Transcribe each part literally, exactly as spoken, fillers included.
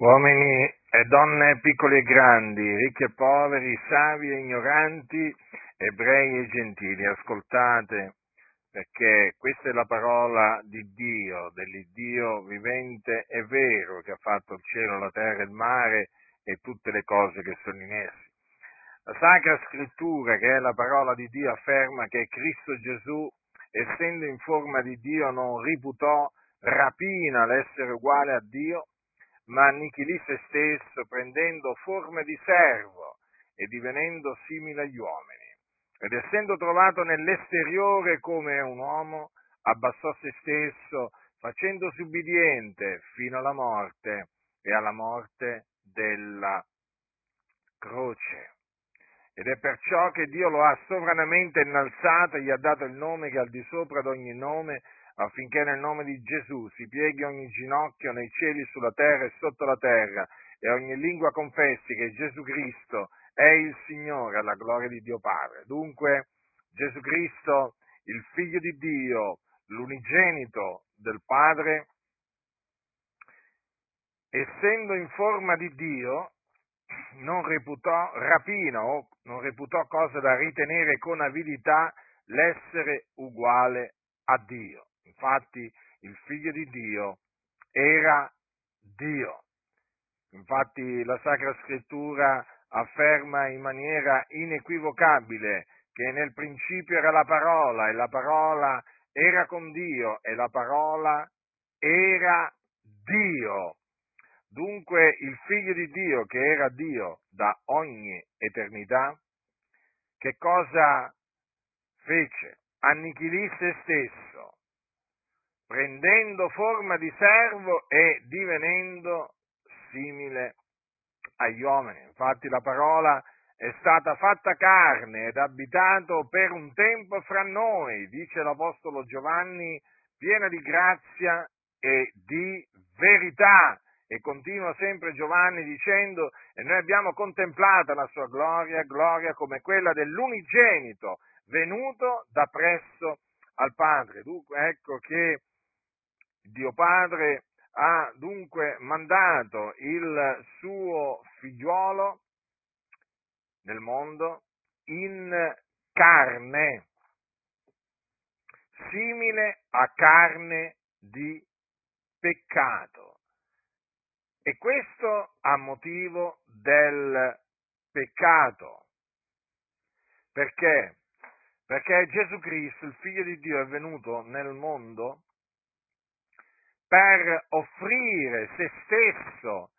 Uomini e donne piccoli e grandi, ricchi e poveri, savi e ignoranti, ebrei e gentili, ascoltate, perché questa è la parola di Dio, dell'Iddio vivente e vero, che ha fatto il cielo, la terra, il mare e tutte le cose che sono in essi. La Sacra Scrittura, che è la parola di Dio, afferma che Cristo Gesù, essendo in forma di Dio, non riputò rapina l'essere uguale a Dio, ma annichilì se stesso, prendendo forma di servo e divenendo simile agli uomini. Ed essendo trovato nell'esteriore come un uomo, abbassò se stesso, facendosi ubbidiente fino alla morte e alla morte della croce. Ed è perciò che Dio lo ha sovranamente innalzato e gli ha dato il nome che è al di sopra ad ogni nome, affinché nel nome di Gesù si pieghi ogni ginocchio nei cieli, sulla terra e sotto la terra, e ogni lingua confessi che Gesù Cristo è il Signore, alla gloria di Dio Padre. Dunque, Gesù Cristo, il Figlio di Dio, l'unigenito del Padre, essendo in forma di Dio, non reputò rapina o non reputò cosa da ritenere con avidità l'essere uguale a Dio. Infatti il Figlio di Dio era Dio. Infatti la Sacra Scrittura afferma in maniera inequivocabile che nel principio era la parola e la parola era con Dio e la parola era Dio. Dunque il Figlio di Dio, che era Dio da ogni eternità, che cosa fece? Annichilì se stesso, prendendo forma di servo e divenendo simile agli uomini. Infatti la parola è stata fatta carne ed abitato per un tempo fra noi, dice l'Apostolo Giovanni, piena di grazia e di verità. E continua sempre Giovanni dicendo: e noi abbiamo contemplato la sua gloria, gloria come quella dell'unigenito venuto da presso al Padre. Dunque ecco che Dio Padre ha dunque mandato il suo figliuolo nel mondo in carne, simile a carne di peccato. E questo a motivo del peccato. Perché? Perché Gesù Cristo, il Figlio di Dio, è venuto nel mondo per offrire se stesso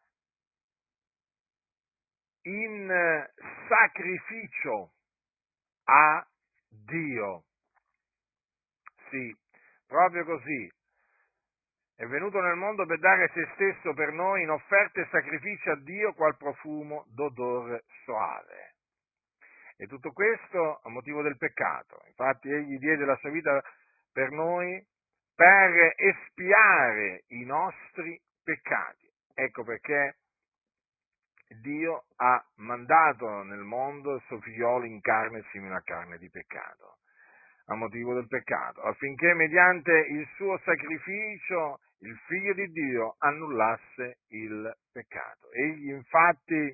in sacrificio a Dio. Sì, proprio così. È venuto nel mondo per dare se stesso per noi in offerta e sacrificio a Dio qual profumo d'odore soave. E tutto questo a motivo del peccato. Infatti egli diede la sua vita per noi per espiare i nostri peccati. Ecco perché Dio ha mandato nel mondo il suo figliolo in carne simile a carne di peccato, a motivo del peccato, affinché mediante il suo sacrificio il Figlio di Dio annullasse il peccato. Egli infatti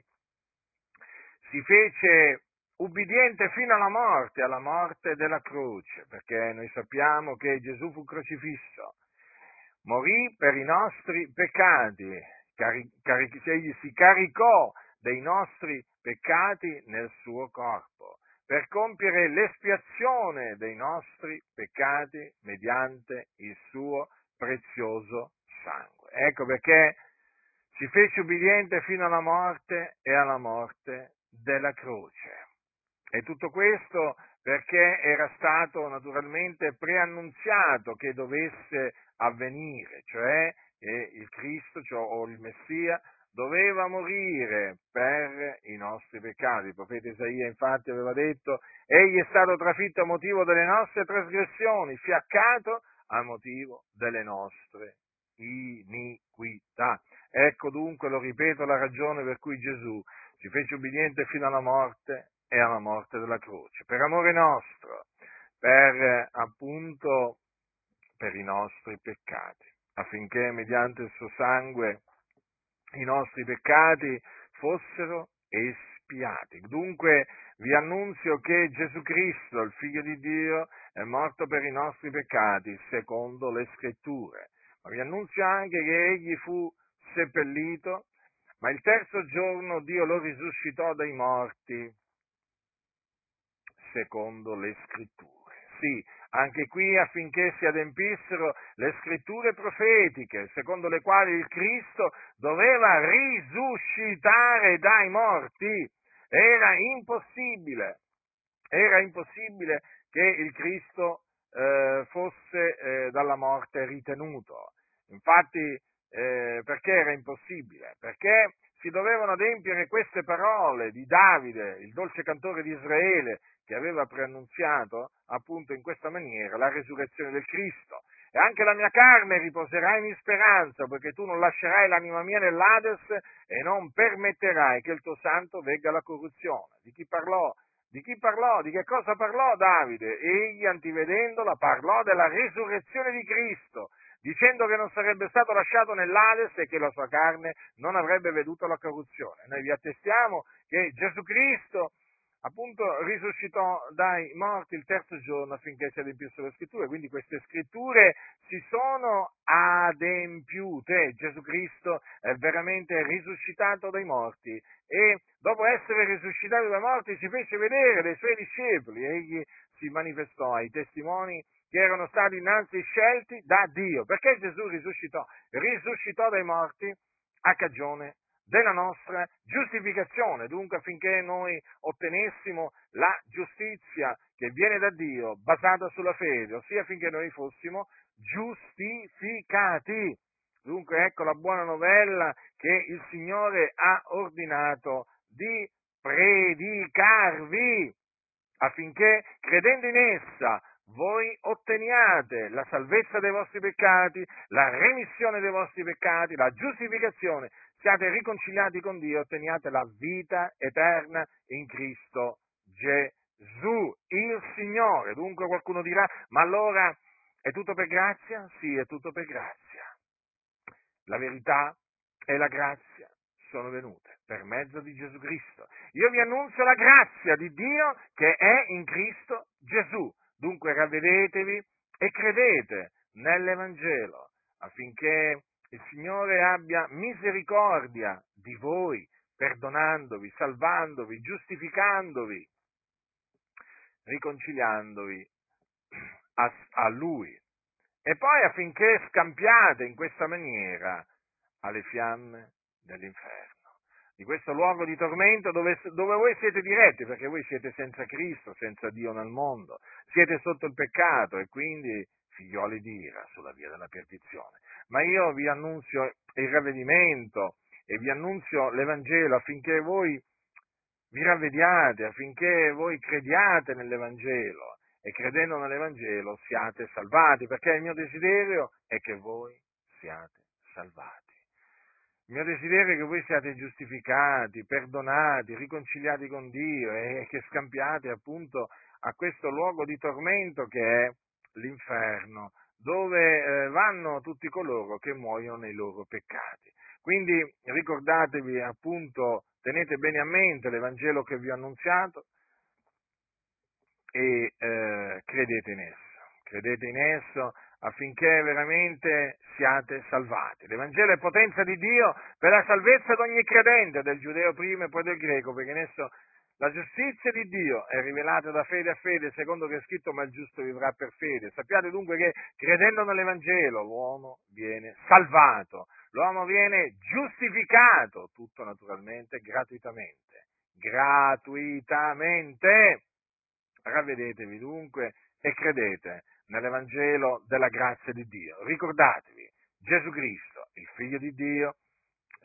si fece ubbidiente fino alla morte, alla morte della croce, perché noi sappiamo che Gesù fu crocifisso, morì per i nostri peccati, cari, cari, egli si caricò dei nostri peccati nel suo corpo, per compiere l'espiazione dei nostri peccati mediante il suo prezioso sangue. Ecco perché si fece ubbidiente fino alla morte e alla morte della croce. E tutto questo perché era stato naturalmente preannunziato che dovesse avvenire, cioè eh, il Cristo cioè, o il Messia doveva morire per i nostri peccati. Il profeta Isaia infatti aveva detto: egli è stato trafitto a motivo delle nostre trasgressioni, fiaccato a motivo delle nostre iniquità. Ecco dunque, lo ripeto, la ragione per cui Gesù si fece ubbidiente fino alla morte e alla morte della croce, per amore nostro, per appunto per i nostri peccati, affinché mediante il suo sangue i nostri peccati fossero espiati. Dunque vi annunzio che Gesù Cristo, il Figlio di Dio, è morto per i nostri peccati, secondo le Scritture. Ma vi annunzio anche che egli fu seppellito, ma il terzo giorno Dio lo risuscitò dai morti, secondo le Scritture. Sì, anche qui affinché si adempissero le scritture profetiche, secondo le quali il Cristo doveva risuscitare dai morti. Era impossibile, era impossibile che il Cristo eh, fosse eh, dalla morte ritenuto. Infatti, eh, perché era impossibile? Perché si dovevano adempiere queste parole di Davide, il dolce cantore di Israele, che aveva preannunziato appunto in questa maniera la resurrezione del Cristo. E anche la mia carne riposerà in speranza, perché tu non lascerai l'anima mia nell'Ades e non permetterai che il tuo santo vegga la corruzione. Di chi parlò? Di chi parlò? Di che cosa parlò Davide? Egli, antivedendola, parlò della resurrezione di Cristo, dicendo che non sarebbe stato lasciato nell'Ades e che la sua carne non avrebbe veduto la corruzione. Noi vi attestiamo che Gesù Cristo appunto risuscitò dai morti il terzo giorno affinché si adempissero le scritture, quindi queste scritture si sono adempiute. Gesù Cristo è veramente risuscitato dai morti e dopo essere risuscitato dai morti si fece vedere dai suoi discepoli, egli si manifestò ai testimoni che erano stati innanzi scelti da Dio. Perché Gesù risuscitò? Risuscitò dai morti a cagione della nostra giustificazione, dunque affinché noi ottenessimo la giustizia che viene da Dio, basata sulla fede, ossia affinché noi fossimo giustificati. Dunque ecco la buona novella che il Signore ha ordinato di predicarvi, affinché credendo in essa voi otteniate la salvezza dei vostri peccati, la remissione dei vostri peccati, la giustificazione, siate riconciliati con Dio, otteniate la vita eterna in Cristo Gesù, il Signore. Dunque qualcuno dirà, ma allora è tutto per grazia? Sì, è tutto per grazia. La verità e la grazia sono venute per mezzo di Gesù Cristo. Io vi annuncio la grazia di Dio che è in Cristo Gesù. Dunque ravvedetevi e credete nell'Evangelo, affinché il Signore abbia misericordia di voi, perdonandovi, salvandovi, giustificandovi, riconciliandovi a, a Lui. E poi affinché scampiate in questa maniera alle fiamme dell'inferno, di questo luogo di tormento dove, dove voi siete diretti, perché voi siete senza Cristo, senza Dio nel mondo, siete sotto il peccato e quindi figlioli di ira sulla via della perdizione. Ma io vi annunzio il ravvedimento e vi annunzio l'Evangelo affinché voi vi ravvediate, affinché voi crediate nell'Evangelo e credendo nell'Evangelo siate salvati, perché il mio desiderio è che voi siate salvati. Il mio desiderio è che voi siate giustificati, perdonati, riconciliati con Dio e che scampiate appunto a questo luogo di tormento che è l'inferno, dove eh, vanno tutti coloro che muoiono nei loro peccati. Quindi ricordatevi appunto, tenete bene a mente l'Evangelo che vi ho annunziato e eh, credete in esso, credete in esso affinché veramente siate salvati. L'Evangelo è potenza di Dio per la salvezza di ogni credente, del giudeo prima e poi del greco, perché in esso la giustizia di Dio è rivelata da fede a fede, secondo che è scritto, ma il giusto vivrà per fede. Sappiate dunque che credendo nell'Evangelo l'uomo viene salvato, l'uomo viene giustificato, tutto naturalmente gratuitamente, gratuitamente. Ravvedetevi dunque e credete nell'Evangelo della grazia di Dio. Ricordatevi, Gesù Cristo, il Figlio di Dio,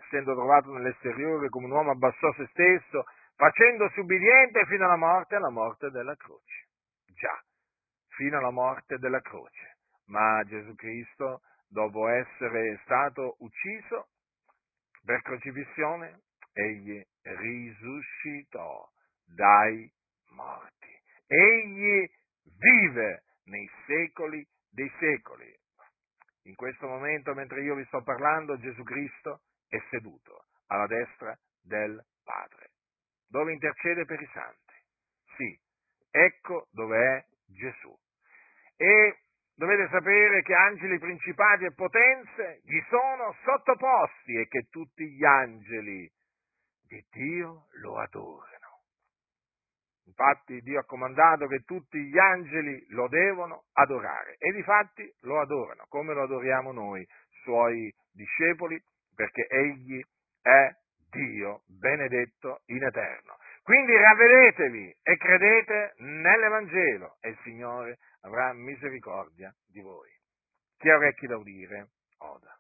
essendo trovato nell'esteriore come un uomo abbassò se stesso, facendosi ubbidiente fino alla morte, alla morte della croce. Già, fino alla morte della croce. Ma Gesù Cristo, dopo essere stato ucciso per crocifissione, egli risuscitò dai morti. Egli vive nei secoli dei secoli. In questo momento, mentre io vi sto parlando, Gesù Cristo, è seduto alla destra del Padre, dove intercede per i santi. Sì, ecco dove è Gesù. E dovete sapere che angeli, principati e potenze gli sono sottoposti e che tutti gli angeli di Dio lo adorano. Infatti Dio ha comandato che tutti gli angeli lo devono adorare e difatti lo adorano, come lo adoriamo noi, suoi discepoli, perché egli è Dio benedetto in eterno. Quindi ravvedetevi e credete nell'Evangelo e il Signore avrà misericordia di voi. Chi ha orecchi da udire, oda.